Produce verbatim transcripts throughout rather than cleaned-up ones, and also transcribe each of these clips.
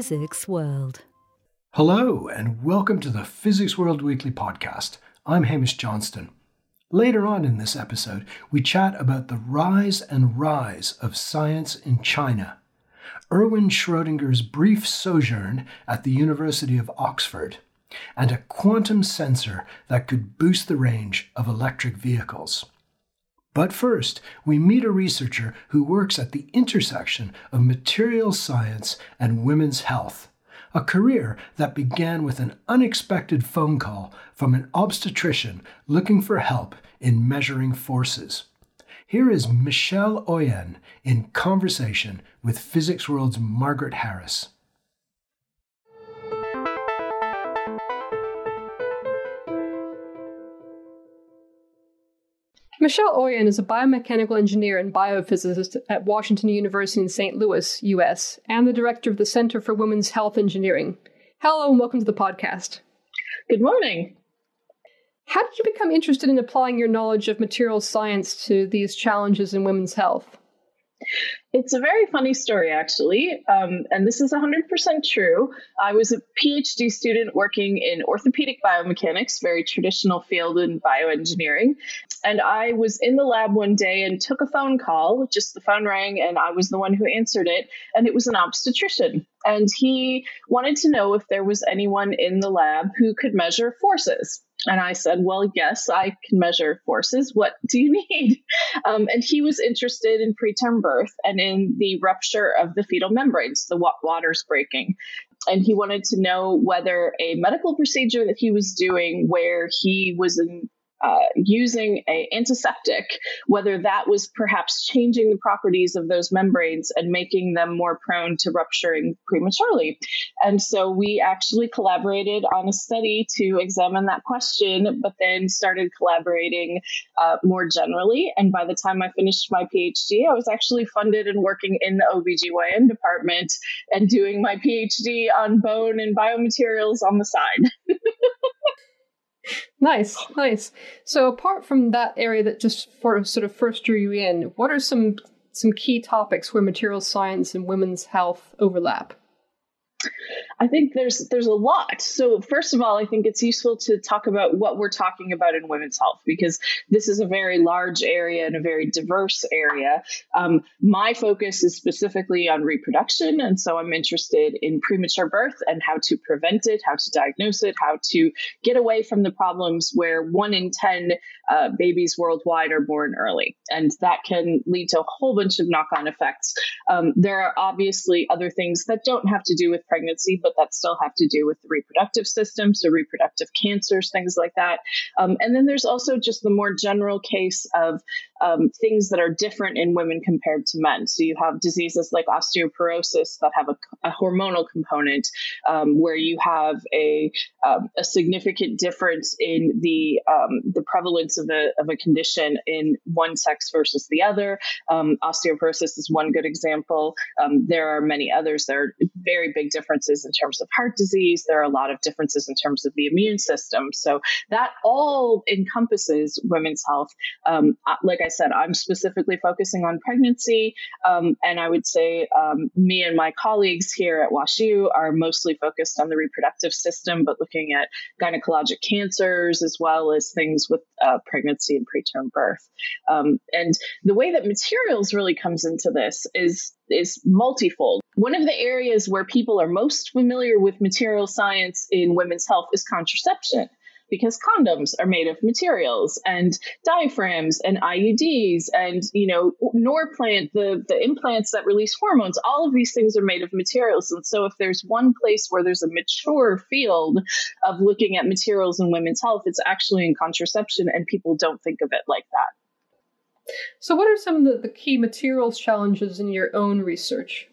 Physics World. Hello, and welcome to the Physics World Weekly Podcast. I'm Hamish Johnston. Later on in this episode, we chat about the rise and rise of science in China, Erwin Schrödinger's brief sojourn at the University of Oxford, and a quantum sensor that could boost the range of electric vehicles. But first, we meet a researcher who works at the intersection of material science and women's health, a career that began with an unexpected phone call from an obstetrician looking for help in measuring forces. Here is Michelle Oyen in conversation with Physics World's Margaret Harris. Michelle Oyen is a biomechanical engineer and biophysicist at Washington University in Saint Louis, U S, and the director of the Center for Women's Health Engineering. Hello and welcome to the podcast. Good morning. How did you become interested in applying your knowledge of material science to these challenges in women's health? It's a very funny story, actually, um, and this is one hundred percent true. I was a PhD student working in orthopedic biomechanics, very traditional field in bioengineering, and I was in the lab one day and took a phone call. Just the phone rang, and I was the one who answered it, and it was an obstetrician, and he wanted to know if there was anyone in the lab who could measure forces. And I said, well, yes, I can measure forces. What do you need? Um, and he was interested in preterm birth and in the rupture of the fetal membranes, the waters breaking. And he wanted to know whether a medical procedure that he was doing where he was in, uh, using an antiseptic, whether that was perhaps changing the properties of those membranes and making them more prone to rupturing prematurely. And so we actually collaborated on a study to examine that question, but then started collaborating uh, more generally. And by the time I finished my PhD, I was actually funded and working in the O B G Y N department and doing my PhD on bone and biomaterials on the side. Nice, nice. So apart from that area that just for, sort of first drew you in, what are some some key topics where material science and women's health overlap? I think there's there's a lot. So first of all, I think it's useful to talk about what we're talking about in women's health, because this is a very large area and a very diverse area. Um, my focus is specifically on reproduction. And so I'm interested in premature birth and how to prevent it, how to diagnose it, how to get away from the problems where one in ten uh, babies worldwide are born early. And that can lead to a whole bunch of knock-on effects. Um, there are obviously other things that don't have to do with pregnancy, but that still have to do with the reproductive system, so reproductive cancers, things like that. Um, and then there's also just the more general case of um, things that are different in women compared to men. So you have diseases like osteoporosis that have a, a hormonal component, um, where you have a um, a significant difference in the um, the prevalence of a of a condition in one sex versus the other. Um, osteoporosis is one good example. Um, there are many others. There are very big differences in terms of heart disease. There are a lot of differences in terms of the immune system. So that all encompasses women's health. Um, like I said, I'm specifically focusing on pregnancy. Um, and I would say um, me and my colleagues here at WashU are mostly focused on the reproductive system, but looking at gynecologic cancers as well as things with uh, pregnancy and preterm birth. Um, and the way that materials really comes into this is is multifold. One of the areas where people are most familiar with material science in women's health is contraception, because condoms are made of materials and diaphragms and I U Ds and, you know, Norplant, the, the implants that release hormones, all of these things are made of materials. And so if there's one place where there's a mature field of looking at materials in women's health, it's actually in contraception, and people don't think of it like that. So what are some of the, the key materials challenges in your own research?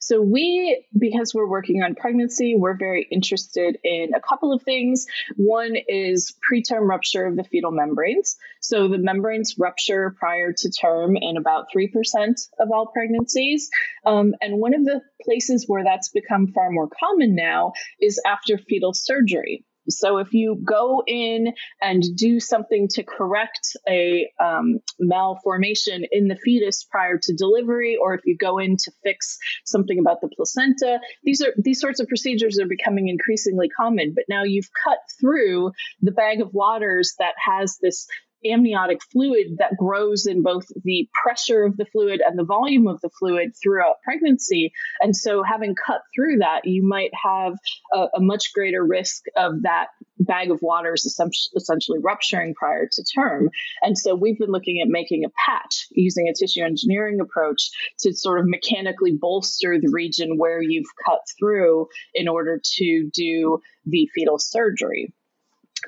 So we, because we're working on pregnancy, we're very interested in a couple of things. One is preterm rupture of the fetal membranes. So the membranes rupture prior to term in about three percent of all pregnancies. Um, and one of the places where that's become far more common now is after fetal surgery. So if you go in and do something to correct a um, malformation in the fetus prior to delivery, or if you go in to fix something about the placenta, these are these sorts of procedures are becoming increasingly common. But now you've cut through the bag of waters that has this amniotic fluid that grows in both the pressure of the fluid and the volume of the fluid throughout pregnancy. And so having cut through that, you might have a, a much greater risk of that bag of waters essentially rupturing prior to term. And so we've been looking at making a patch using a tissue engineering approach to sort of mechanically bolster the region where you've cut through in order to do the fetal surgery.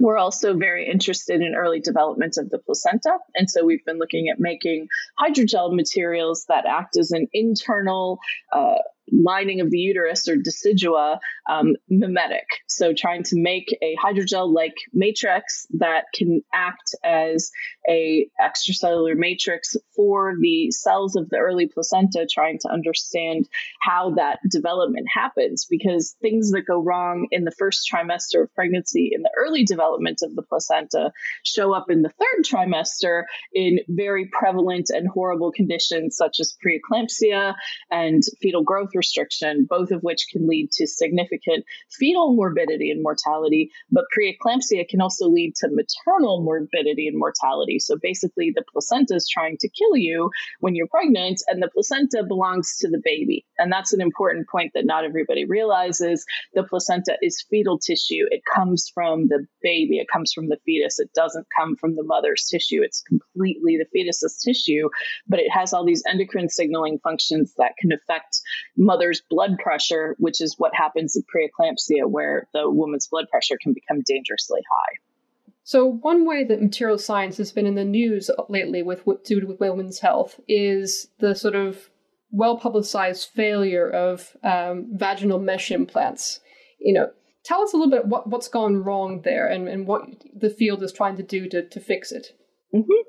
We're also very interested in early development of the placenta. And so we've been looking at making hydrogel materials that act as an internal uh, lining of the uterus or decidua um, mimetic. So trying to make a hydrogel-like matrix that can act as a extracellular matrix for the cells of the early placenta, trying to understand how that development happens, because things that go wrong in the first trimester of pregnancy in the early development of the placenta show up in the third trimester in very prevalent and horrible conditions such as preeclampsia and fetal growth restriction, both of which can lead to significant fetal morbidity and mortality, but preeclampsia can also lead to maternal morbidity and mortality. So basically, the placenta is trying to kill you when you're pregnant, and the placenta belongs to the baby. And that's an important point that not everybody realizes. The placenta is fetal tissue. It comes from the baby. It comes from the fetus. It doesn't come from the mother's tissue. It's completely the fetus's tissue, but it has all these endocrine signaling functions that can affect mother's blood pressure, which is what happens in preeclampsia, where the woman's blood pressure can become dangerously high. So one way that material science has been in the news lately with due to women's health is the sort of well-publicized failure of um, vaginal mesh implants. You know, tell us a little bit what, what's gone wrong there and, and what the field is trying to do to, to fix it. Mm-hmm.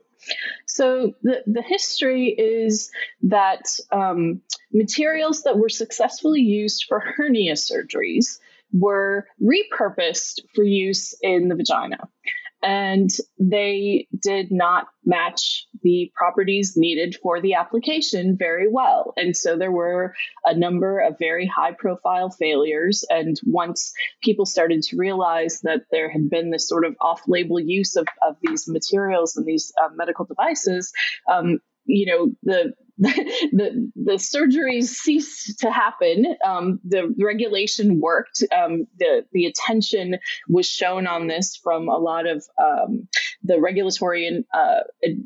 So the, the history is that um, materials that were successfully used for hernia surgeries were repurposed for use in the vagina. And they did not match the properties needed for the application very well. And so there were a number of very high profile failures. And once people started to realize that there had been this sort of off label use of, of these materials and these uh, medical devices, um, you know, the The, the surgeries ceased to happen. Um, the regulation worked. Um, the, the attention was shown on this from a lot of um, the regulatory and, uh,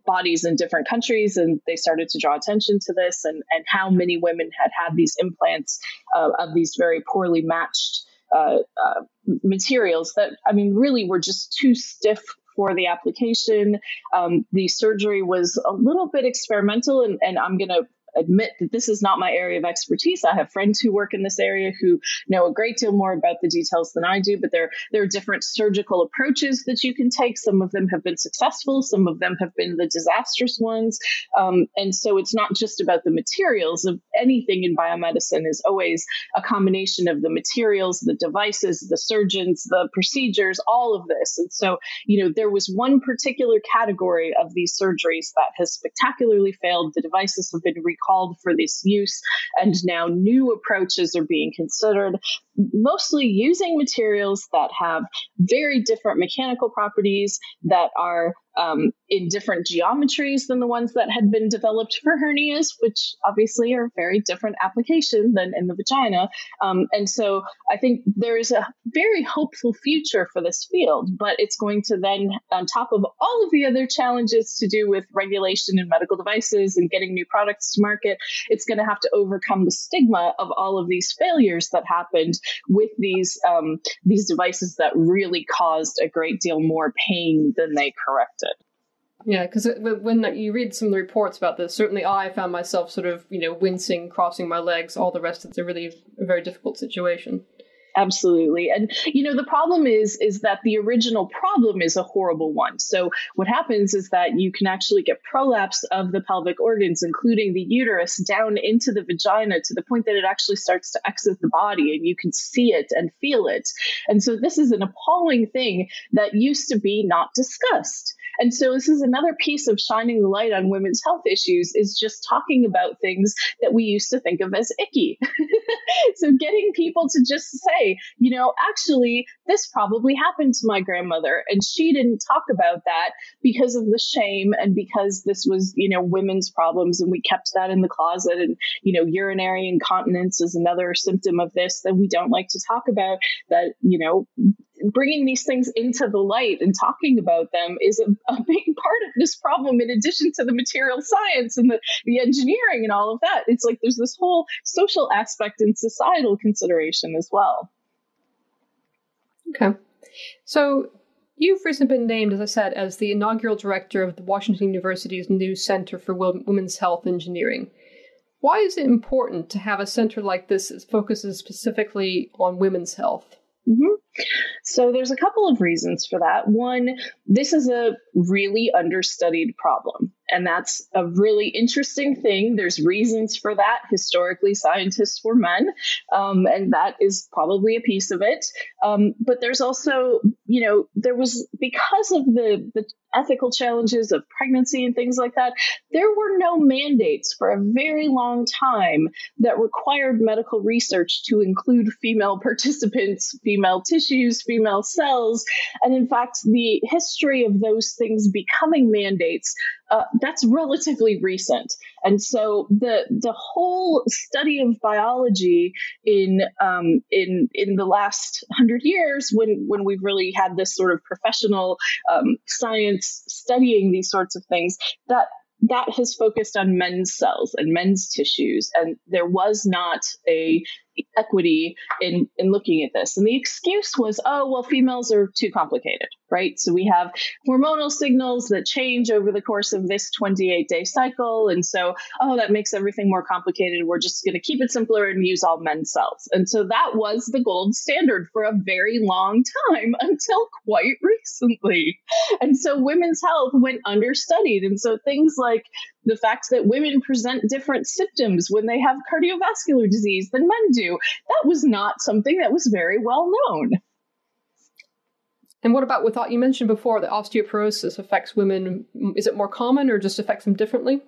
bodies in different countries, and they started to draw attention to this and, and how many women had had these implants uh, of these very poorly matched uh, uh, materials that, I mean, really were just too stiff for the application. Um, the surgery was a little bit experimental, and, and I'm going to admit that this is not my area of expertise. I have friends who work in this area who know a great deal more about the details than I do, but there, there are different surgical approaches that you can take. Some of them have been successful. Some of them have been the disastrous ones. Um, and so it's not just about the materials. Of anything in biomedicine is always a combination of the materials, the devices, the surgeons, the procedures, all of this. And so, you know, there was one particular category of these surgeries that has spectacularly failed. The devices have been recalled. called for this use, and now new approaches are being considered, mostly using materials that have very different mechanical properties, that are um, in different geometries than the ones that had been developed for hernias, which obviously are a very different application than in the vagina. Um, and so I think there is a very hopeful future for this field, but it's going to then, on top of all of the other challenges to do with regulation and medical devices and getting new products to market, it's going to have to overcome the stigma of all of these failures that happened with these um, these devices that really caused a great deal more pain than they corrected. Yeah, because when you read some of the reports about this, certainly I found myself sort of, you know, wincing, crossing my legs, all the rest. It's a really very difficult situation. Absolutely. And, you know, the problem is, is that the original problem is a horrible one. So what happens is that you can actually get prolapse of the pelvic organs, including the uterus, down into the vagina to the point that it actually starts to exit the body and you can see it and feel it. And so this is an appalling thing that used to be not discussed. And so this is another piece of shining the light on women's health issues, is just talking about things that we used to think of as icky. So getting people to just say, you know, actually, this probably happened to my grandmother and she didn't talk about that because of the shame and because this was, you know, women's problems and we kept that in the closet. And, you know, urinary incontinence is another symptom of this that we don't like to talk about, that, you know, bringing these things into the light and talking about them is a, a big part of this problem, in addition to the material science and the, the engineering and all of that. It's like there's this whole social aspect and societal consideration as well. Okay. So you've recently been named, as I said, as the inaugural director of the Washington University's new Center for Women's Health Engineering. Why is it important to have a center like this that focuses specifically on women's health? Mm-hmm. So there's a couple of reasons for that. One, this is a really understudied problem. And that's a really interesting thing. There's reasons for that. Historically, scientists were men, um, and that is probably a piece of it. Um, but there's also, you know, there was, because of the, the ethical challenges of pregnancy and things like that, there were no mandates for a very long time that required medical research to include female participants, female tissues, female cells. And in fact, the history of those things becoming mandates, Uh, that's relatively recent. And so the the whole study of biology in um, in in the last hundred years, when when we've really had this sort of professional um, science studying these sorts of things, that that has focused on men's cells and men's tissues. And there was not a equity in, in looking at this. And the excuse was, oh, well, females are too complicated, right? So we have hormonal signals that change over the course of this twenty-eight day cycle. And so, oh, that makes everything more complicated. We're just going to keep it simpler and use all men's cells. And so that was the gold standard for a very long time until quite recently. And so women's health went understudied. And so things like the fact that women present different symptoms when they have cardiovascular disease than men do, that was not something that was very well known. And what about, without, you mentioned before that osteoporosis affects women. Is it more common or just affects them differently?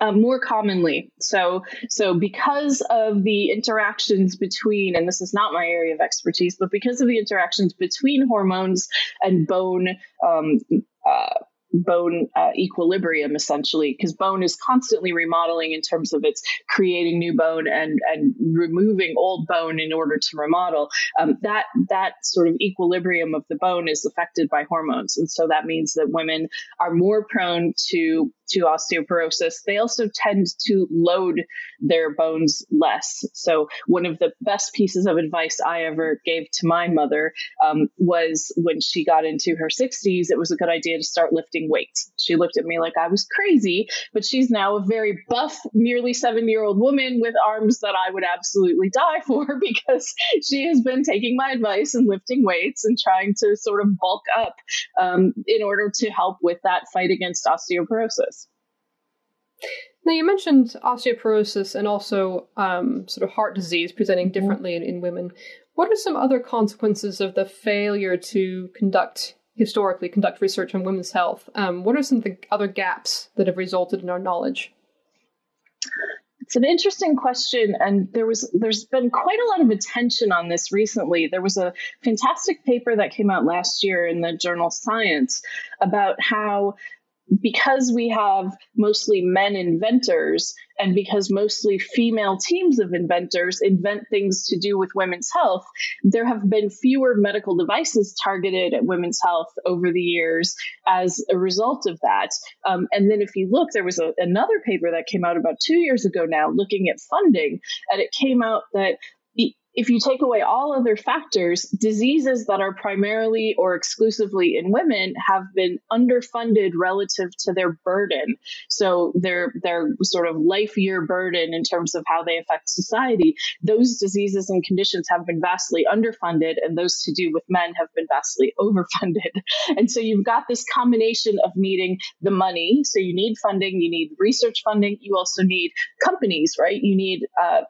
Uh, more commonly. So, so because of the interactions between, and this is not my area of expertise, but because of the interactions between hormones and bone, um, uh, bone uh, equilibrium, essentially, because bone is constantly remodeling in terms of its creating new bone and and removing old bone in order to remodel. Um, that that sort of equilibrium of the bone is affected by hormones. And so that means that women are more prone to to osteoporosis. They also tend to load their bones less. So one of the best pieces of advice I ever gave to my mother um, was when she got into her sixties, it was a good idea to start lifting weights. She looked at me like I was crazy, but she's now a very buff, nearly seven-year-old woman with arms that I would absolutely die for, because she has been taking my advice and lifting weights and trying to sort of bulk up um, in order to help with that fight against osteoporosis. Now, you mentioned osteoporosis and also um, sort of heart disease presenting differently in, in women. What are some other consequences of the failure to conduct historically conduct research on women's health? Um, what are some of the other gaps that have resulted in our knowledge? It's an interesting question, and there was there's been quite a lot of attention on this recently. There was a fantastic paper that came out last year in the journal Science about how, because we have mostly men inventors and because mostly female teams of inventors invent things to do with women's health, there have been fewer medical devices targeted at women's health over the years as a result of that. Um, and then if you look, there was a, another paper that came out about two years ago now looking at funding, and it came out that if you take away all other factors, diseases that are primarily or exclusively in women have been underfunded relative to their burden. So their their sort of life year burden in terms of how they affect society, those diseases and conditions have been vastly underfunded, and those to do with men have been vastly overfunded. And so you've got this combination of needing the money. So you need funding, you need research funding, you also need companies, right? You need uh,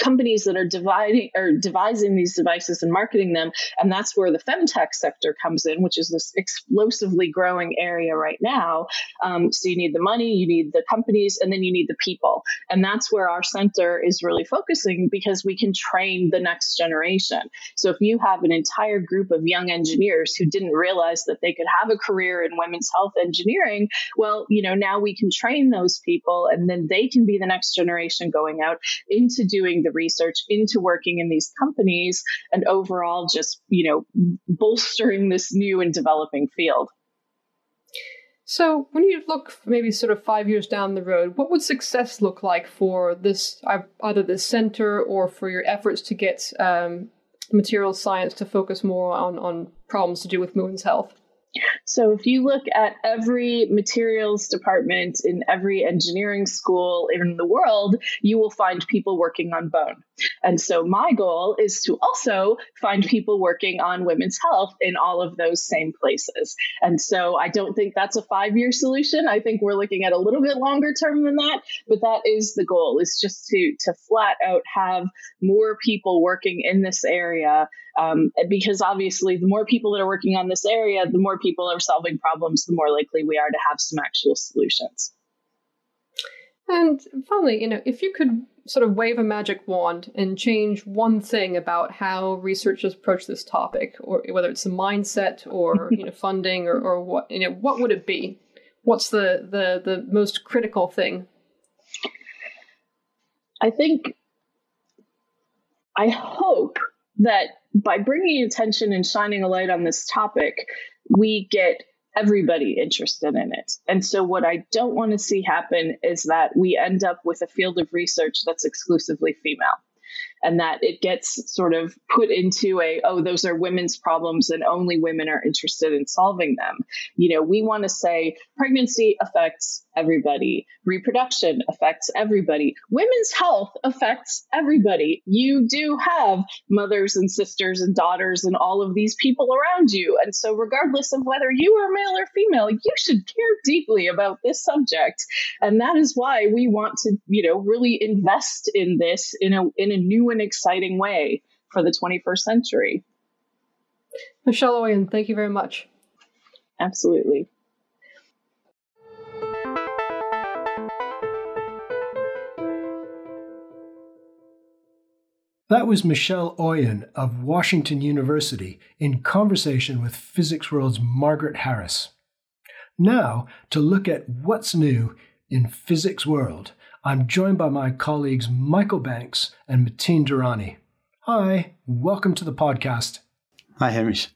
companies that are dividing or devising these devices and marketing them. And that's where the femtech sector comes in, which is this explosively growing area right now. Um, so you need the money, you need the companies, and then you need the people. And that's where our center is really focusing, because we can train the next generation. So if you have an entire group of young engineers who didn't realize that they could have a career in women's health engineering, well, you know, now we can train those people, and then they can be the next generation going out into doing the research, into working in these companies, and overall just, you know, bolstering this new and developing field. So when you look maybe sort of five years down the road, what would success look like for this, either this center or for your efforts to get um, materials science to focus more on, on problems to do with women's health? So if you look at every materials department in every engineering school in the world, you will find people working on bone. And so my goal is to also find people working on women's health in all of those same places. And so I don't think that's a five-year solution. I think we're looking at a little bit longer term than that, but that is the goal, is just to, to flat out have more people working in this area, um, because obviously the more people that are working on this area, the more people are solving problems, the more likely we are to have some actual solutions. And finally, you know, if you could sort of wave a magic wand and change one thing about how researchers approach this topic, or whether it's the mindset or, you know, funding or, or what, you know, what would it be? What's the, the, the most critical thing? I think, I hope that by bringing attention and shining a light on this topic, we get everybody interested in it. And so what I don't want to see happen is that we end up with a field of research that's exclusively female, and that it gets sort of put into a, oh, those are women's problems and only women are interested in solving them. You know, we want to say pregnancy affects everybody. Reproduction affects everybody. Women's health affects everybody. You do have mothers and sisters and daughters and all of these people around you. And so regardless of whether you are male or female, you should care deeply about this subject. And that is why we want to, you know, really invest in this in a in a new and exciting way for the twenty-first century. Michelle Oyen, thank you very much. Absolutely. That was Michelle Oyen of Washington University in conversation with Physics World's Margaret Harris. Now, to look at what's new in Physics World, I'm joined by my colleagues Michael Banks and Mateen Durrani. Hi, welcome to the podcast. Hi, Hamish.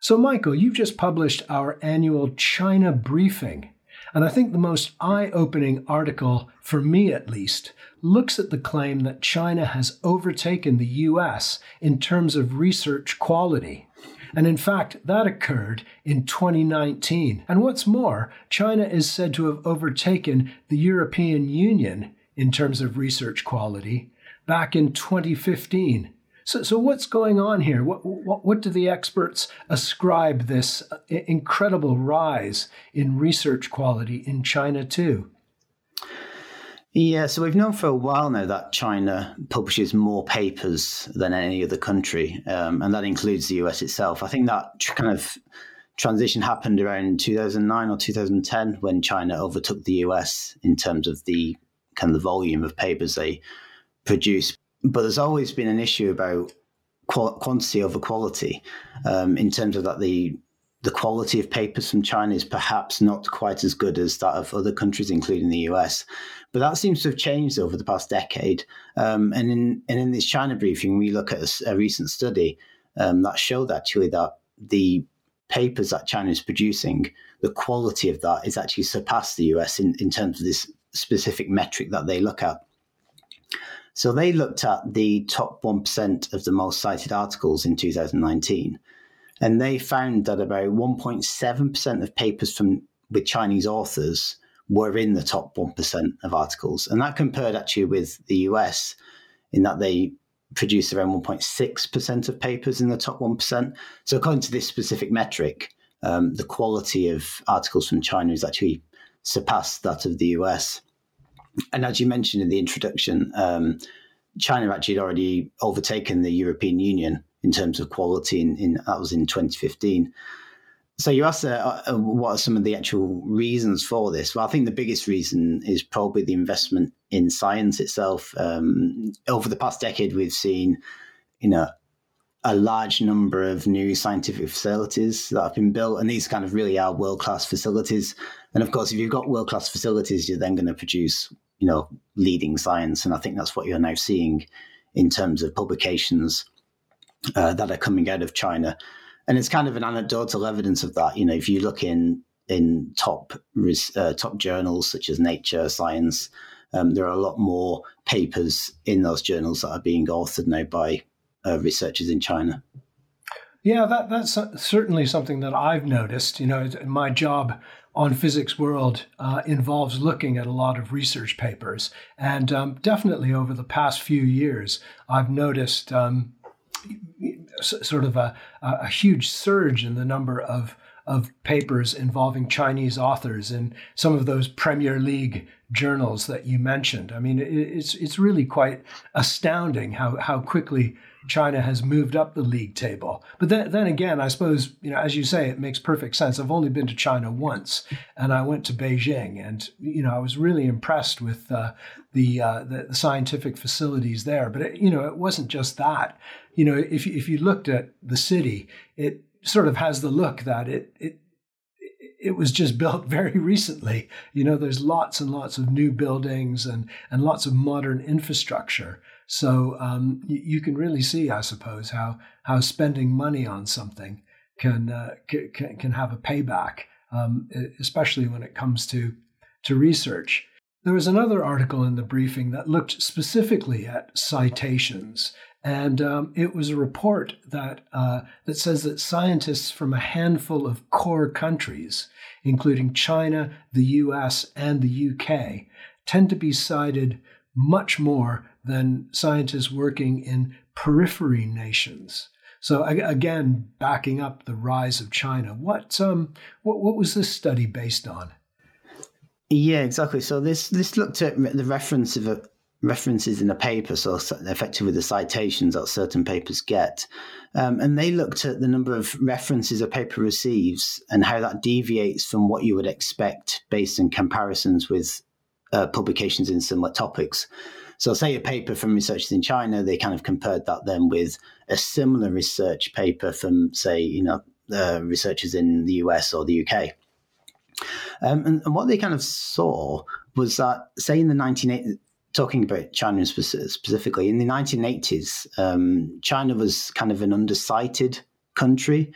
So, Michael, you've just published our annual China briefing. And I think the most eye-opening article, for me at least, looks at the claim that China has overtaken the U S in terms of research quality. And in fact, that occurred in twenty nineteen. And what's more, China is said to have overtaken the European Union in terms of research quality back in twenty fifteen. So, so what's going on here? What, what, what do the experts ascribe this incredible rise in research quality in China to? Yeah, so we've known for a while now that China publishes more papers than any other country, um, and that includes the U S itself. I think that tr- kind of transition happened around two thousand nine or two thousand ten when China overtook the U S in terms of the kind of the volume of papers they produce. But there's always been an issue about quantity over quality, um, in terms of that the the quality of papers from China is perhaps not quite as good as that of other countries, including the U S. But that seems to have changed over the past decade. Um, and in and in this China briefing, we look at a, a recent study um, that showed actually that the papers that China is producing, the quality of that is actually surpassed the U S in, in terms of this specific metric that they look at. So they looked at the top one percent of the most cited articles in two thousand nineteen, and they found that about one point seven percent of papers from with Chinese authors were in the top one percent of articles. And that compared actually with the U S in that they produced around one point six percent of papers in the top one percent. So according to this specific metric, um, the quality of articles from China is actually surpassed that of the U S. And as you mentioned in the introduction, um, China actually had already overtaken the European Union in terms of quality, in, in that was in twenty fifteen. So you asked uh, uh, what are some of the actual reasons for this? Well, I think the biggest reason is probably the investment in science itself. Um, over the past decade, we've seen, you know, a large number of new scientific facilities that have been built, and these kind of really are world-class facilities. And of course, if you've got world-class facilities, you're then going to produce, you know, leading science. And I think that's what you're now seeing in terms of publications uh, that are coming out of China. And it's kind of an anecdotal evidence of that. You know, if you look in in top uh, top journals such as Nature, Science, um, there are a lot more papers in those journals that are being authored now by uh, researchers in China. Yeah, that that's certainly something that I've noticed. You know, my job on Physics World uh, involves looking at a lot of research papers, and um, definitely over the past few years, I've noticed. Um, sort of a, a huge surge in the number of, of papers involving Chinese authors in some of those Premier League journals that you mentioned. I mean, it's it's really quite astounding how, how quickly China has moved up the league table. But then, then again, I suppose, you know, as you say, it makes perfect sense. I've only been to China once, and I went to Beijing, and, you know, I was really impressed with uh, the, uh, the scientific facilities there. But, it, you know, it wasn't just that. You know, if if you looked at the city, it sort of has the look that it it it was just built very recently. You know, there's lots and lots of new buildings and and lots of modern infrastructure. So um, you, you can really see, I suppose, how how spending money on something can uh, can can have a payback, um, especially when it comes to to research. There was another article in the briefing that looked specifically at citations. And um, it was a report that uh, that says that scientists from a handful of core countries, including China, the U S, and the U K, tend to be cited much more than scientists working in periphery nations. So again, backing up the rise of China, what um what, what was this study based on? Yeah, exactly. So this this looked at the reference of a. references in a paper, so effectively the citations that certain papers get. Um, and they looked at the number of references a paper receives and how that deviates from what you would expect based on comparisons with uh, publications in similar topics. So say a paper from researchers in China, they kind of compared that then with a similar research paper from, say, you know, uh, researchers in the U S or the U K. Um, and, and what they kind of saw was that, say, in the nineteen eighties, talking about China specifically, in the nineteen eighties, um, China was kind of an undercited country.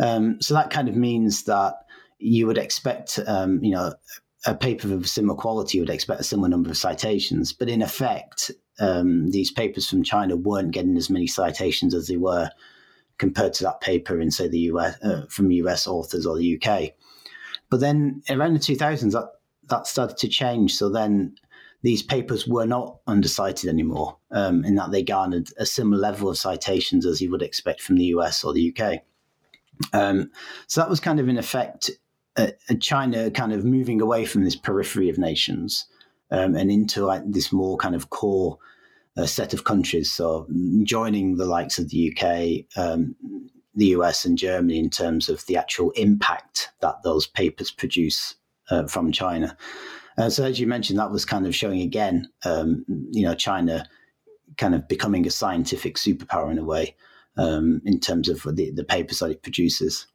Um, so that kind of means that you would expect, um, you know, a paper of similar quality, you would expect a similar number of citations. But in effect, um, these papers from China weren't getting as many citations as they were compared to that paper in, say, the U S, uh, from U S authors or the U K. But then around the two thousands, that, that started to change. So then these papers were not undercited anymore, um, in that they garnered a similar level of citations as you would expect from the U S or the U K. Um, so that was kind of, in effect, uh, China kind of moving away from this periphery of nations um, and into like this more kind of core uh, set of countries. So joining the likes of the U K, um, the U S and Germany in terms of the actual impact that those papers produce uh, from China. Uh, so as you mentioned, that was kind of showing again, um, you know, China kind of becoming a scientific superpower in a way, um, in terms of the, the papers that it produces.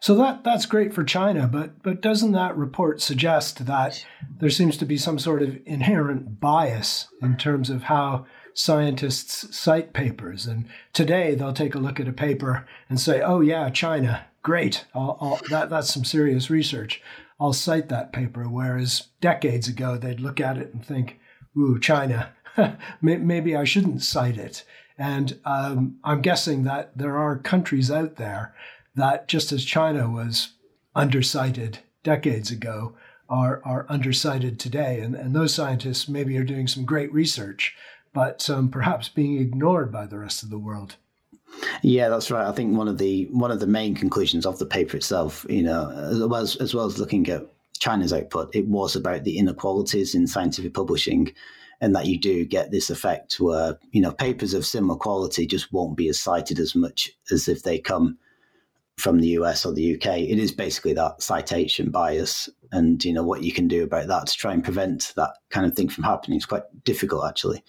So that that's great for China, but but doesn't that report suggest that there seems to be some sort of inherent bias in terms of how scientists cite papers? And today they'll take a look at a paper and say, oh, yeah, China, great. I'll, I'll, that that's some serious research. I'll cite that paper, whereas decades ago, they'd look at it and think, ooh, China, maybe I shouldn't cite it. And um, I'm guessing that there are countries out there that, just as China was undercited decades ago, are, are undercited today. And, and those scientists maybe are doing some great research, but um, perhaps being ignored by the rest of the world. Yeah, that's right. I think one of the one of the main conclusions of the paper itself, you know, as well as, as well as looking at China's output, it was about the inequalities in scientific publishing, and that you do get this effect where, you know, papers of similar quality just won't be as cited as much as if they come from the U S or the U K. It is basically that citation bias, and, you know, what you can do about that to try and prevent that kind of thing from happening is quite difficult, actually.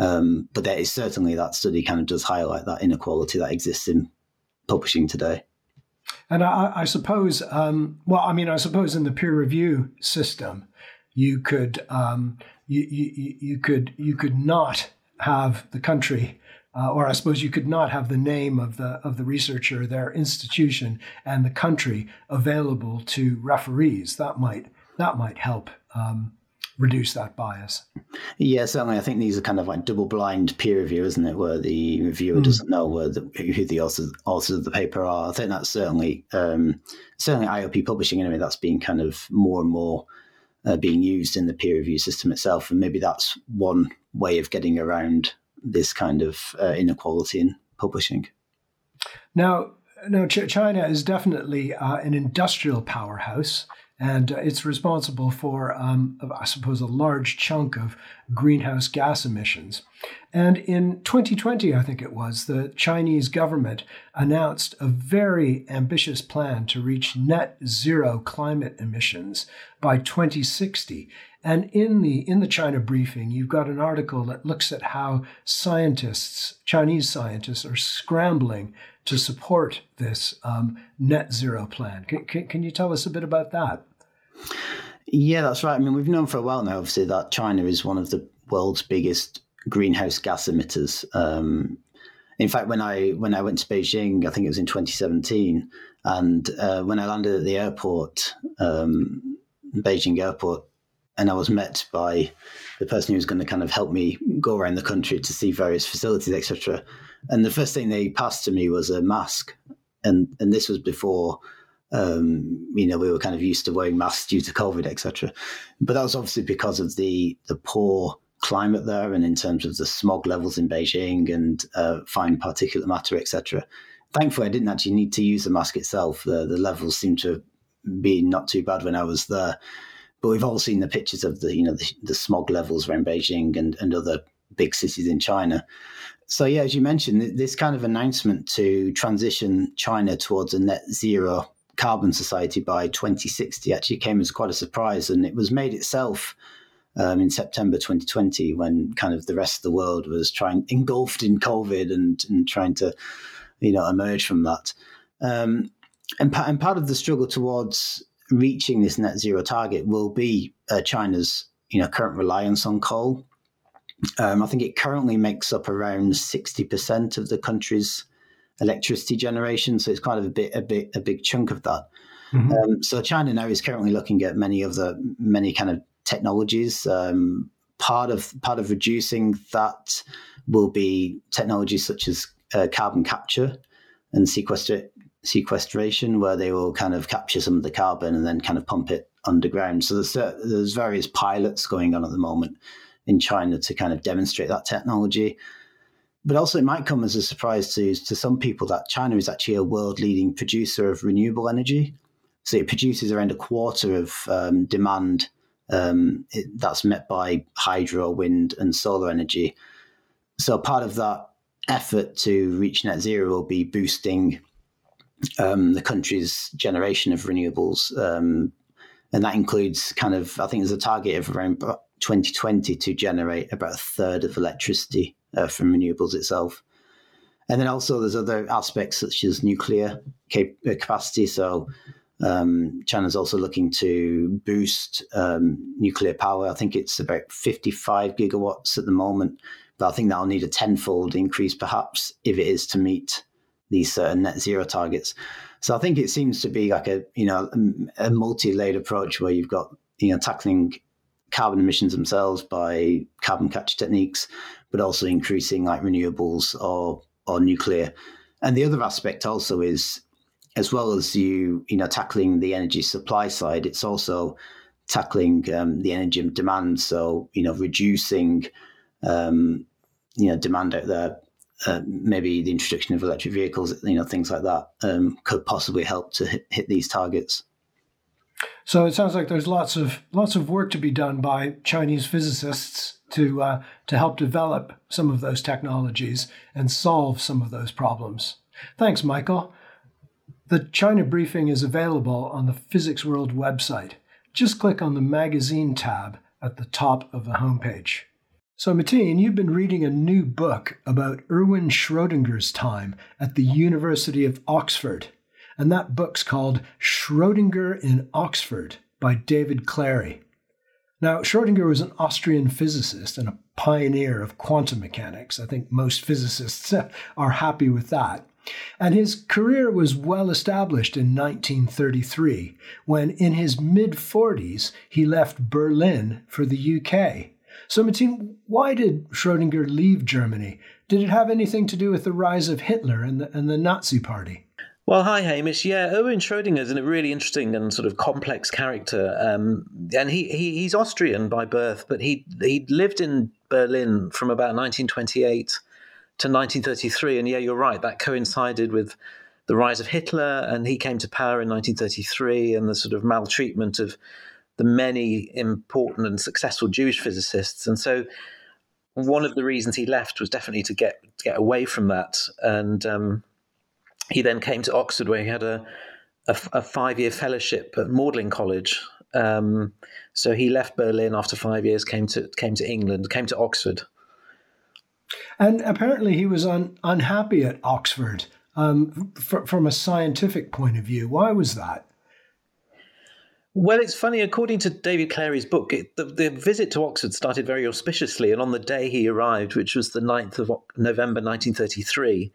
Um, but there is certainly, that study kind of does highlight that inequality that exists in publishing today. And I, I suppose, um, well, I mean, I suppose in the peer review system, you could um, you, you you could you could not have the country, uh, or I suppose you could not have the name of the of the researcher, their institution, and the country available to referees. That might that might help. Um, reduce that bias. Yeah, certainly. I think these are kind of like double-blind peer review, isn't it, where the reviewer mm. doesn't know where the, who the authors, authors of the paper are. I think that's certainly, um, certainly I O P publishing, anyway, that's being kind of more and more uh, being used in the peer review system itself. And maybe that's one way of getting around this kind of uh, inequality in publishing. Now, now Ch- China is definitely uh, an industrial powerhouse. And it's responsible for, um, I suppose, a large chunk of greenhouse gas emissions. And in twenty twenty, I think it was, the Chinese government announced a very ambitious plan to reach net zero climate emissions by twenty sixty. And in the in the China briefing, you've got an article that looks at how scientists, Chinese scientists, are scrambling to support this um, net zero plan. Can, can, can you tell us a bit about that? Yeah, that's right. I mean, we've known for a while now, obviously, that China is one of the world's biggest greenhouse gas emitters. Um, in fact, when I when I went to Beijing, I think it was in twenty seventeen, and uh, when I landed at the airport, um, Beijing airport, and I was met by the person who was going to kind of help me go around the country to see various facilities, et cetera. And the first thing they passed to me was a mask. And and this was before, um, you know, we were kind of used to wearing masks due to COVID, et cetera. But that was obviously because of the the poor climate there, and in terms of the smog levels in Beijing and uh, fine particulate matter, et cetera. Thankfully, I didn't actually need to use the mask itself. The, the levels seemed to be not too bad when I was there. But we've all seen the pictures of the, you know, the, the smog levels around Beijing and, and other big cities in China. So, yeah, as you mentioned, this kind of announcement to transition China towards a net zero carbon society by twenty sixty actually came as quite a surprise. And it was made itself um, in September twenty twenty, when kind of the rest of the world was trying engulfed in COVID and, and trying to, you know, emerge from that. Um, and, pa- and part of the struggle towards reaching this net zero target will be uh, China's, you know, current reliance on coal. Um, I think it currently makes up around sixty percent of the country's electricity generation, so it's kind of a bit, a bit, a big chunk of that. Mm-hmm. Um, so China now is currently looking at many of the many kind of technologies. Um, part of part of reducing that will be technologies such as uh, carbon capture and sequestration. sequestration where they will kind of capture some of the carbon and then kind of pump it underground. So there's, uh, there's various pilots going on at the moment in China to kind of demonstrate that technology. But also it might come as a surprise to, to some people that China is actually a world leading producer of renewable energy. So it produces around a quarter of um, demand um, it, that's met by hydro, wind and solar energy. So part of that effort to reach net zero will be boosting Um, the country's generation of renewables. Um, and that includes kind of, I think there's a target of around twenty twenty to generate about a third of electricity uh, from renewables itself. And then also there's other aspects such as nuclear cap- capacity. So um, China's also looking to boost um, nuclear power. I think it's about fifty-five gigawatts at the moment, but I think that'll need a tenfold increase perhaps if it is to meet these certain net zero targets. So I think it seems to be like a, you know, a multi-layered approach where you've got, you know, tackling carbon emissions themselves by carbon capture techniques, but also increasing like renewables or or nuclear. And the other aspect also is, as well as you you know tackling the energy supply side, it's also tackling um, the energy demand. So you know reducing um, you know demand out there. Uh, maybe the introduction of electric vehicles, you know, things like that um, could possibly help to hit, hit these targets. So it sounds like there's lots of lots of work to be done by Chinese physicists to uh, to help develop some of those technologies and solve some of those problems. Thanks, Michael. The China Briefing is available on the Physics World website. Just click on the magazine tab at the top of the homepage. So, Mateen, you've been reading a new book about Erwin Schrödinger's time at the University of Oxford. And that book's called Schrödinger in Oxford by David Clary. Now, Schrödinger was an Austrian physicist and a pioneer of quantum mechanics. I think most physicists are happy with that. And his career was well established in nineteen thirty-three, when in his mid-forties, he left Berlin for the U K. So, Mateen, why did Schrödinger leave Germany? Did it have anything to do with the rise of Hitler and the, and the Nazi Party? Well, hi, Hamish. Yeah, Erwin Schrödinger is a really interesting and sort of complex character. Um, and he, he he's Austrian by birth, but he he lived in Berlin from about nineteen twenty-eight to nineteen thirty-three. And yeah, you're right, that coincided with the rise of Hitler, and he came to power in nineteen thirty-three, and the sort of maltreatment of the many important and successful Jewish physicists. And so one of the reasons he left was definitely to get to get away from that. And um, he then came to Oxford, where he had a, a, a five-year fellowship at Magdalen College. Um, so he left Berlin after five years, came to came to England, came to Oxford. And apparently he was un, unhappy at Oxford um, f- from a scientific point of view. Why was that? Well, it's funny, according to David Clary's book, it, the, the visit to Oxford started very auspiciously, and on the day he arrived, which was the ninth of November nineteen thirty-three,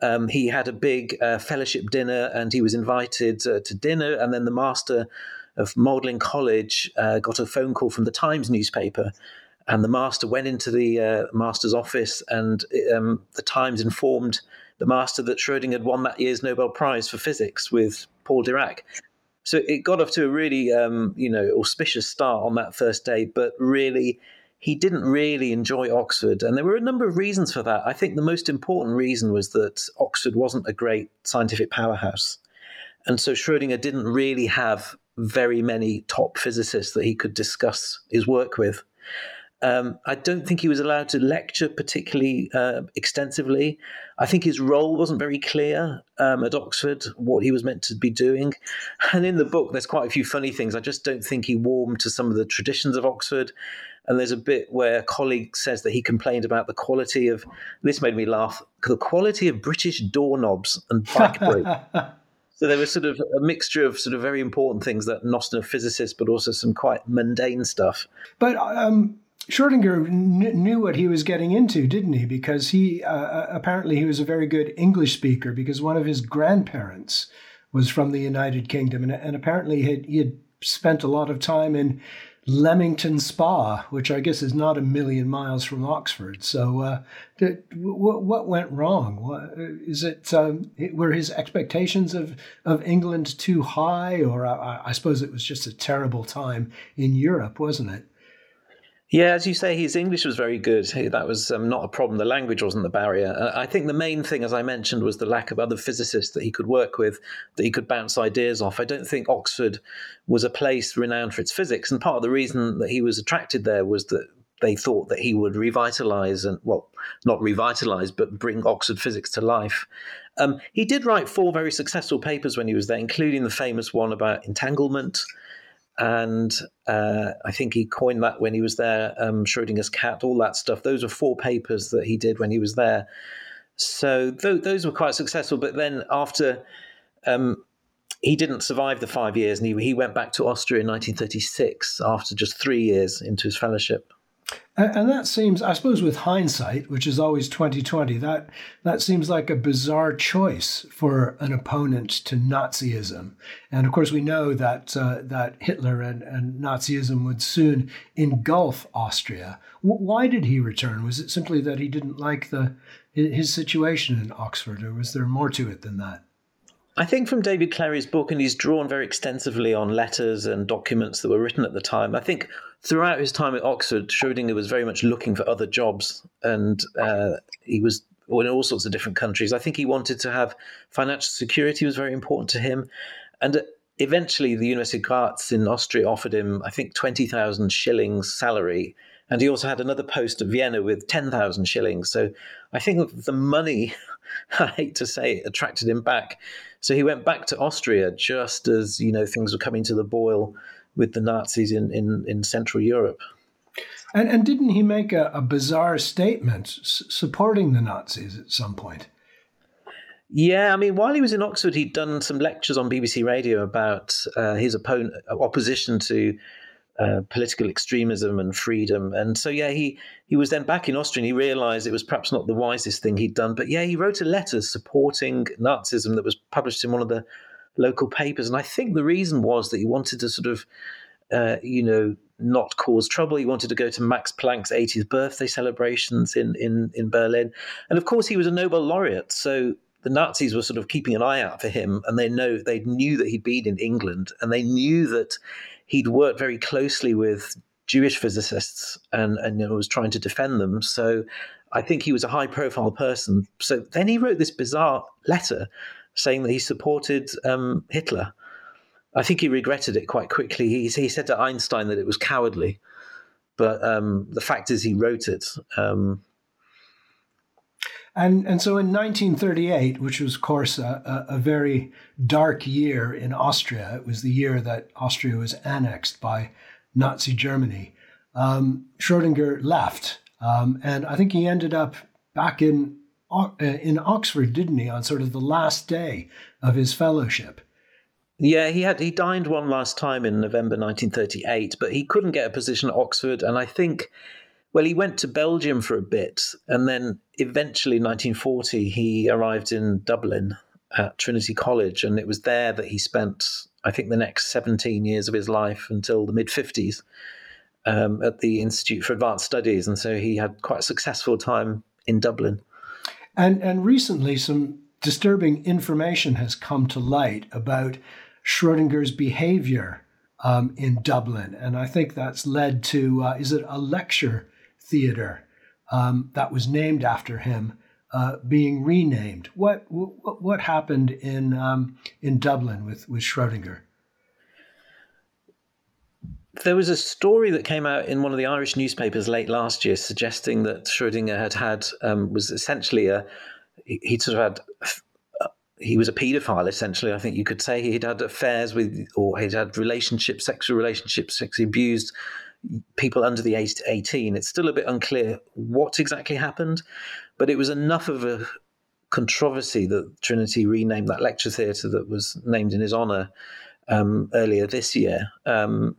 um, he had a big uh, fellowship dinner, and he was invited uh, to dinner, and then the master of Magdalen College uh, got a phone call from the Times newspaper, and the master went into the uh, master's office, and um, the Times informed the master that Schrödinger had won that year's Nobel Prize for Physics with Paul Dirac. So it got off to a really, um, you know, auspicious start on that first day, but really he didn't really enjoy Oxford. And there were a number of reasons for that. I think the most important reason was that Oxford wasn't a great scientific powerhouse. And so Schrödinger didn't really have very many top physicists that he could discuss his work with. Um, I don't think he was allowed to lecture particularly uh, extensively. I think his role wasn't very clear um, at Oxford, what he was meant to be doing. And in the book, there's quite a few funny things. I just don't think he warmed to some of the traditions of Oxford. And there's a bit where a colleague says that he complained about the quality of, this made me laugh, the quality of British doorknobs and bike brake. So there was sort of a mixture of sort of very important things that not enough physicists, but also some quite mundane stuff. But um. Schrödinger kn- knew what he was getting into, didn't he? Because he uh, apparently he was a very good English speaker, because one of his grandparents was from the United Kingdom, and, and apparently he had, he had spent a lot of time in Leamington Spa, which I guess is not a million miles from Oxford. So uh, did, w- what went wrong? What, is it um, were his expectations of, of England too high? Or I, I suppose it was just a terrible time in Europe, wasn't it? Yeah, as you say, his English was very good. That was um, not a problem. The language wasn't the barrier. I think the main thing, as I mentioned, was the lack of other physicists that he could work with, that he could bounce ideas off. I don't think Oxford was a place renowned for its physics. And part of the reason that he was attracted there was that they thought that he would revitalize and, well, not revitalize, but bring Oxford physics to life. Um, he did write four very successful papers when he was there, including the famous one about entanglement. And uh, I think he coined that when he was there, um, Schrödinger's cat, all that stuff. Those were four papers that he did when he was there. So th- those were quite successful. But then after, um, he didn't survive the five years and he, he went back to Austria in nineteen thirty-six after just three years into his fellowship. And that seems, I suppose, with hindsight, which is always twenty twenty, that that seems like a bizarre choice for an opponent to Nazism. And of course, we know that uh, that Hitler and, and Nazism would soon engulf Austria. W- why did he return? Was it simply that he didn't like the his situation in Oxford, or was there more to it than that? I think from David Clary's book, and he's drawn very extensively on letters and documents that were written at the time, I think throughout his time at Oxford, Schrödinger was very much looking for other jobs, and uh, he was in all sorts of different countries. I think he wanted to have financial security was very important to him, and eventually the University of Graz in Austria offered him, I think, twenty thousand shillings salary, and he also had another post at Vienna with ten thousand shillings. So I think the money, I hate to say it, attracted him back. So he went back to Austria just as, you know, things were coming to the boil with the Nazis in, in, in Central Europe. And, and didn't he make a, a bizarre statement s- supporting the Nazis at some point? Yeah, I mean, while he was in Oxford, he'd done some lectures on B B C Radio about uh, his opponent, opposition to uh, political extremism and freedom. And so, yeah, he, he was then back in Austria and he realized it was perhaps not the wisest thing he'd done. But, yeah, he wrote a letter supporting Nazism that was published in one of the local papers. And I think the reason was that he wanted to sort of, uh, you know, not cause trouble. He wanted to go to Max Planck's eightieth birthday celebrations in, in, in Berlin. And, of course, he was a Nobel laureate. So the Nazis were sort of keeping an eye out for him. And they know they knew that he'd been in England. And they knew that he'd worked very closely with Jewish physicists and, and you know, was trying to defend them. So I think he was a high-profile person. So then he wrote this bizarre letter saying that he supported um, Hitler. I think he regretted it quite quickly. He, he said to Einstein that it was cowardly, but um, the fact is he wrote it. Um, and and so in nineteen thirty-eight, which was, of course, a, a very dark year in Austria, it was the year that Austria was annexed by Nazi Germany, um, Schrödinger left. Um, and I think he ended up back in in Oxford, didn't he, on sort of the last day of his fellowship? Yeah, he had he dined one last time in November nineteen thirty-eight, but he couldn't get a position at Oxford. And I think, well, he went to Belgium for a bit, and then eventually in nineteen forty, he arrived in Dublin at Trinity College. And it was there that he spent, I think, the next seventeen years of his life until the mid-fifties um, at the Institute for Advanced Studies. And so he had quite a successful time in Dublin. And and recently, some disturbing information has come to light about Schrödinger's behavior um, in Dublin. And I think that's led to, uh, is it a lecture theater um, that was named after him uh, being renamed? What what, what happened in um, in Dublin with, with Schrödinger? There was a story that came out in one of the Irish newspapers late last year suggesting that Schrödinger had had, um, was essentially a, he, he sort of had, he was a paedophile essentially, I think you could say. He'd had affairs with, or he'd had relationships, sexual relationships, sexually abused people under the age of eighteen. It's still a bit unclear what exactly happened, but it was enough of a controversy that Trinity renamed that lecture theatre that was named in his honour um, earlier this year. Um,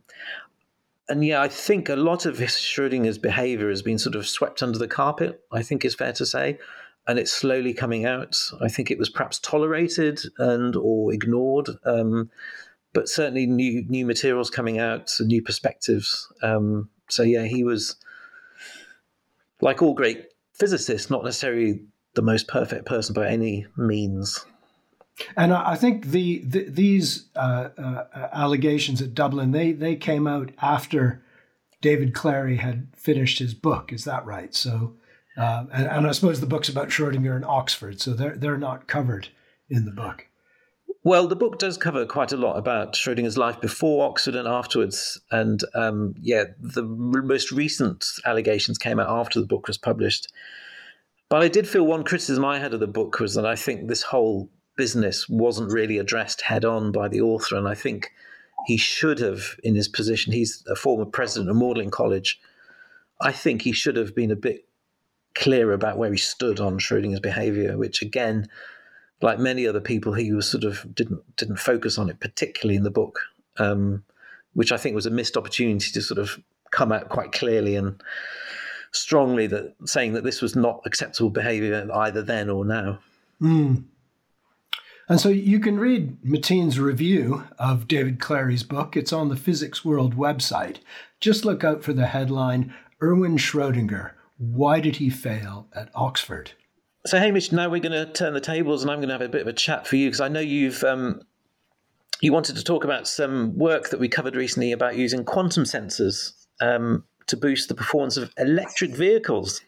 And yeah, I think a lot of Schrödinger's behavior has been sort of swept under the carpet, I think is fair to say, and it's slowly coming out. I think it was perhaps tolerated and or ignored, um, but certainly new new materials coming out, new perspectives. Um, so yeah, he was, like all great physicists, not necessarily the most perfect person by any means. And I think the, the these uh, uh, allegations at Dublin, they they came out after David Clary had finished his book. Is that right? So, uh, and, and I suppose the book's about Schrödinger in Oxford, so they're they're not covered in the book. Well, the book does cover quite a lot about Schrödinger's life before Oxford and afterwards. And um, yeah, the most recent allegations came out after the book was published. But I did feel one criticism I had of the book was that I think this whole business wasn't really addressed head on by the author. And I think he should have, in his position, he's a former president of Magdalen College. I think he should have been a bit clearer about where he stood on Schrödinger's behavior, which again, like many other people, he was sort of didn't, didn't focus on it, particularly in the book, um, which I think was a missed opportunity to sort of come out quite clearly and strongly that saying that this was not acceptable behaviour either then or now. Mm. And so you can read Mateen's review of David Clary's book. It's on the Physics World website. Just look out for the headline, Erwin Schrödinger, Why Did He Fail at Oxford? So Hamish, now we're going to turn the tables and I'm going to have a bit of a chat for you because I know you've um, you wanted to talk about some work that we covered recently about using quantum sensors um, to boost the performance of electric vehicles.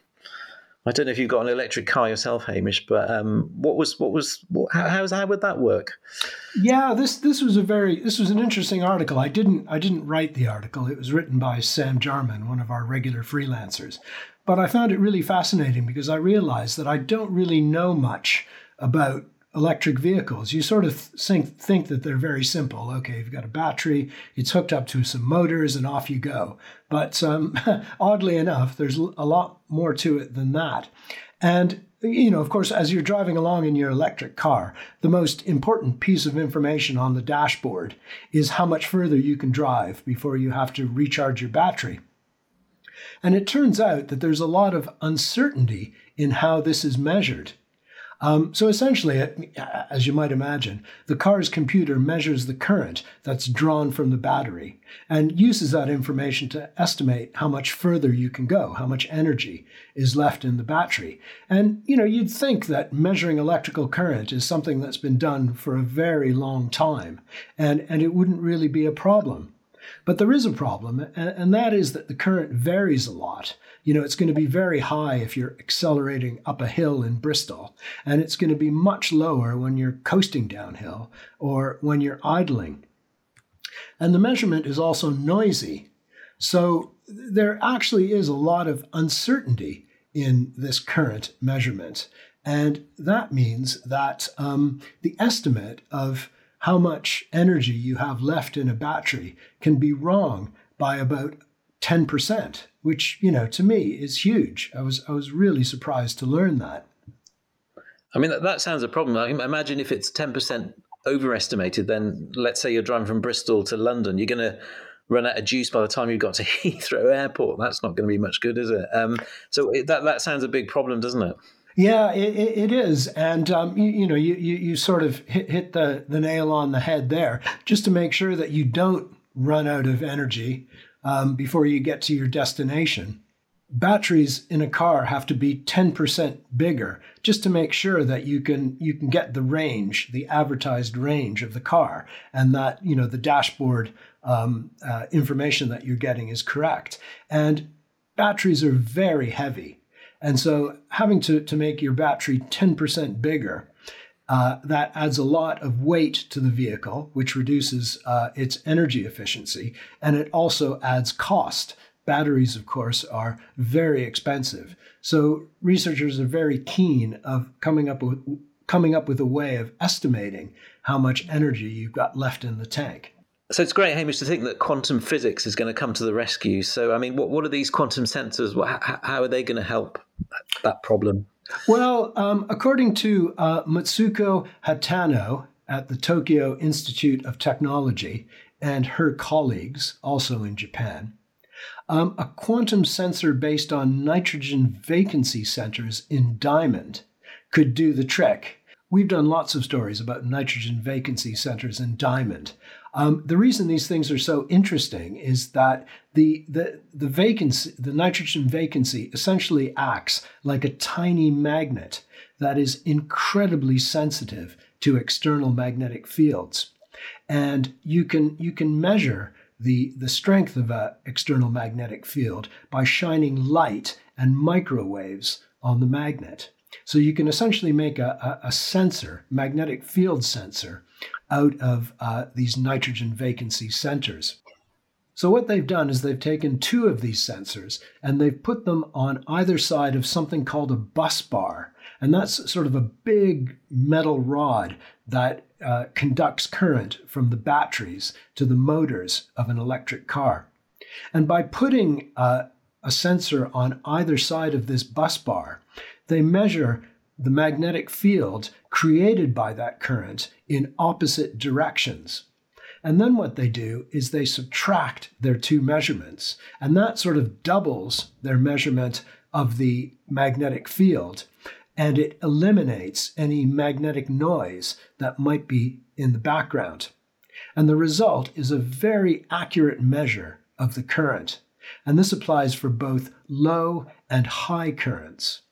I don't know if you've got an electric car yourself, Hamish, but um, what was what was what, how, how how would that work? Yeah, this this was a very this was an interesting article. I didn't I didn't write the article. It was written by Sam Jarman, one of our regular freelancers. But I found it really fascinating because I realized that I don't really know much about electric vehicles. You sort of think think that they're very simple. Okay, you've got a battery, it's hooked up to some motors, and off you go. But um, oddly enough, there's a lot more to it than that. And, you know, of course, as you're driving along in your electric car, the most important piece of information on the dashboard is how much further you can drive before you have to recharge your battery. And it turns out that there's a lot of uncertainty in how this is measured. Um, so essentially, as you might imagine, the car's computer measures the current that's drawn from the battery and uses that information to estimate how much further you can go, how much energy is left in the battery. And, you know, you'd think that measuring electrical current is something that's been done for a very long time, and, and it wouldn't really be a problem. But there is a problem, and that is that the current varies a lot. You know, it's going to be very high if you're accelerating up a hill in Bristol, and it's going to be much lower when you're coasting downhill or when you're idling. And the measurement is also noisy. So there actually is a lot of uncertainty in this current measurement. And that means that um, the estimate of how much energy you have left in a battery can be wrong by about ten percent, which, you know, to me is huge. I was I was really surprised to learn that. I mean, that, that sounds a problem. I imagine if it's ten percent overestimated, then let's say you're driving from Bristol to London, you're going to run out of juice by the time you've got to Heathrow Airport. That's not going to be much good, is it? Um, so it, that, that sounds a big problem, doesn't it? Yeah, it, it is. And, um, you, you know, you, you, you sort of hit, hit the, the nail on the head there, just to make sure that you don't run out of energy um, before you get to your destination. Batteries in a car have to be ten percent bigger just to make sure that you can you can get the range, the advertised range of the car, and that, you know, the dashboard um, uh, information that you're getting is correct. And batteries are very heavy. And so having to, to make your battery ten percent bigger, uh, that adds a lot of weight to the vehicle, which reduces uh, its energy efficiency. And it also adds cost. Batteries, of course, are very expensive. So researchers are very keen of coming up with, coming up with a way of estimating how much energy you've got left in the tank. So it's great, Hamish, to think that quantum physics is going to come to the rescue. So, I mean, what, what are these quantum sensors? How are they going to help that problem? Well, um, according to uh, Mitsuko Hatano at the Tokyo Institute of Technology and her colleagues, also in Japan, um, a quantum sensor based on nitrogen vacancy centers in diamond could do the trick. We've done lots of stories about nitrogen vacancy centers in diamond. Um, the reason these things are so interesting is that the, the, the vacancy, the nitrogen vacancy essentially acts like a tiny magnet that is incredibly sensitive to external magnetic fields. And you can, you can measure the, the strength of an external magnetic field by shining light and microwaves on the magnet. So you can essentially make a, a, a sensor, magnetic field sensor, out of uh, these nitrogen vacancy centers. So what they've done is they've taken two of these sensors and they've put them on either side of something called a bus bar. And that's sort of a big metal rod that uh, conducts current from the batteries to the motors of an electric car. And by putting uh, a sensor on either side of this bus bar, they measure the magnetic field created by that current in opposite directions. And then what they do is they subtract their two measurements, and that sort of doubles their measurement of the magnetic field, and it eliminates any magnetic noise that might be in the background. And the result is a very accurate measure of the current. And this applies for both low and high currents.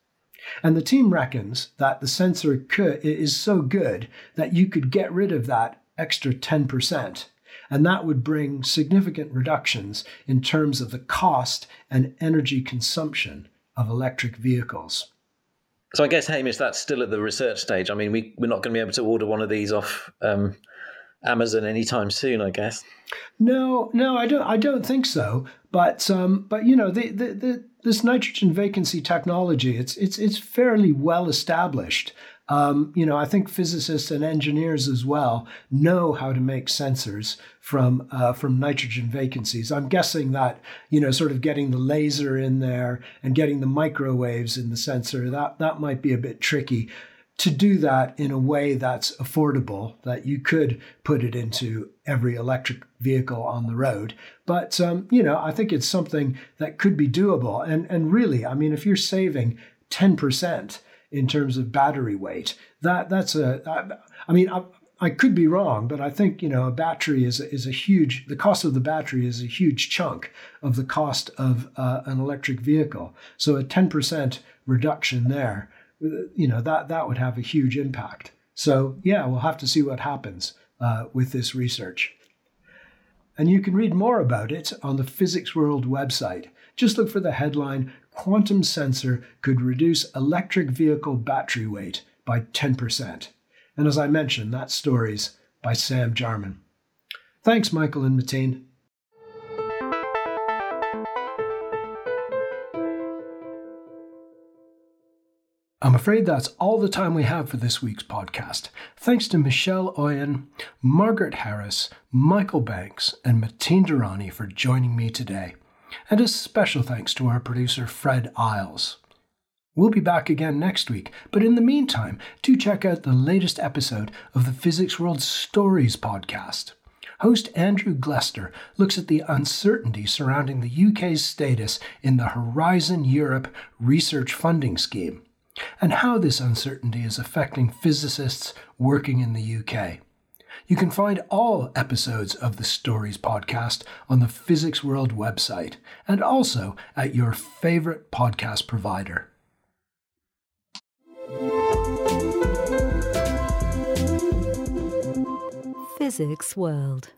And the team reckons that the sensor could, is so good that you could get rid of that extra ten percent. And that would bring significant reductions in terms of the cost and energy consumption of electric vehicles. So I guess, Hamish, that's still at the research stage. I mean, we, we're not going to be able to order one of these off um, Amazon anytime soon, I guess. No, no, I don't. I don't think so. But um, but you know, the, the, the, this nitrogen vacancy technology, it's it's it's fairly well established. Um, you know, I think physicists and engineers as well know how to make sensors from uh, from nitrogen vacancies. I'm guessing that, you know, sort of getting the laser in there and getting the microwaves in the sensor, that that might be a bit tricky to do that in a way that's affordable, that you could put it into every electric vehicle on the road. But, um, you know, I think it's something that could be doable. And, and really, I mean, if you're saving ten percent, in terms of battery weight, that that's a, I, I mean, I, I could be wrong, but I think, you know, a battery is a, is a huge, the cost of the battery is a huge chunk of the cost of uh, an electric vehicle. So a ten percent reduction there, you know, that, that would have a huge impact. So yeah, we'll have to see what happens uh, with this research. And you can read more about it on the Physics World website. Just look for the headline, "Quantum Sensor Could Reduce Electric Vehicle Battery Weight by ten percent. And as I mentioned, that story's by Sam Jarman. Thanks, Michael and Mateen. I'm afraid that's all the time we have for this week's podcast. Thanks to Michelle Oyen, Margaret Harris, Michael Banks, and Mateen Durrani for joining me today. And a special thanks to our producer, Fred Iles. We'll be back again next week, but in the meantime, do check out the latest episode of the Physics World Stories podcast. Host Andrew Glester looks at the uncertainty surrounding the U K's status in the Horizon Europe research funding scheme, and how this uncertainty is affecting physicists working in the U K. You can find all episodes of the Stories podcast on the Physics World website and also at your favorite podcast provider. Physics World.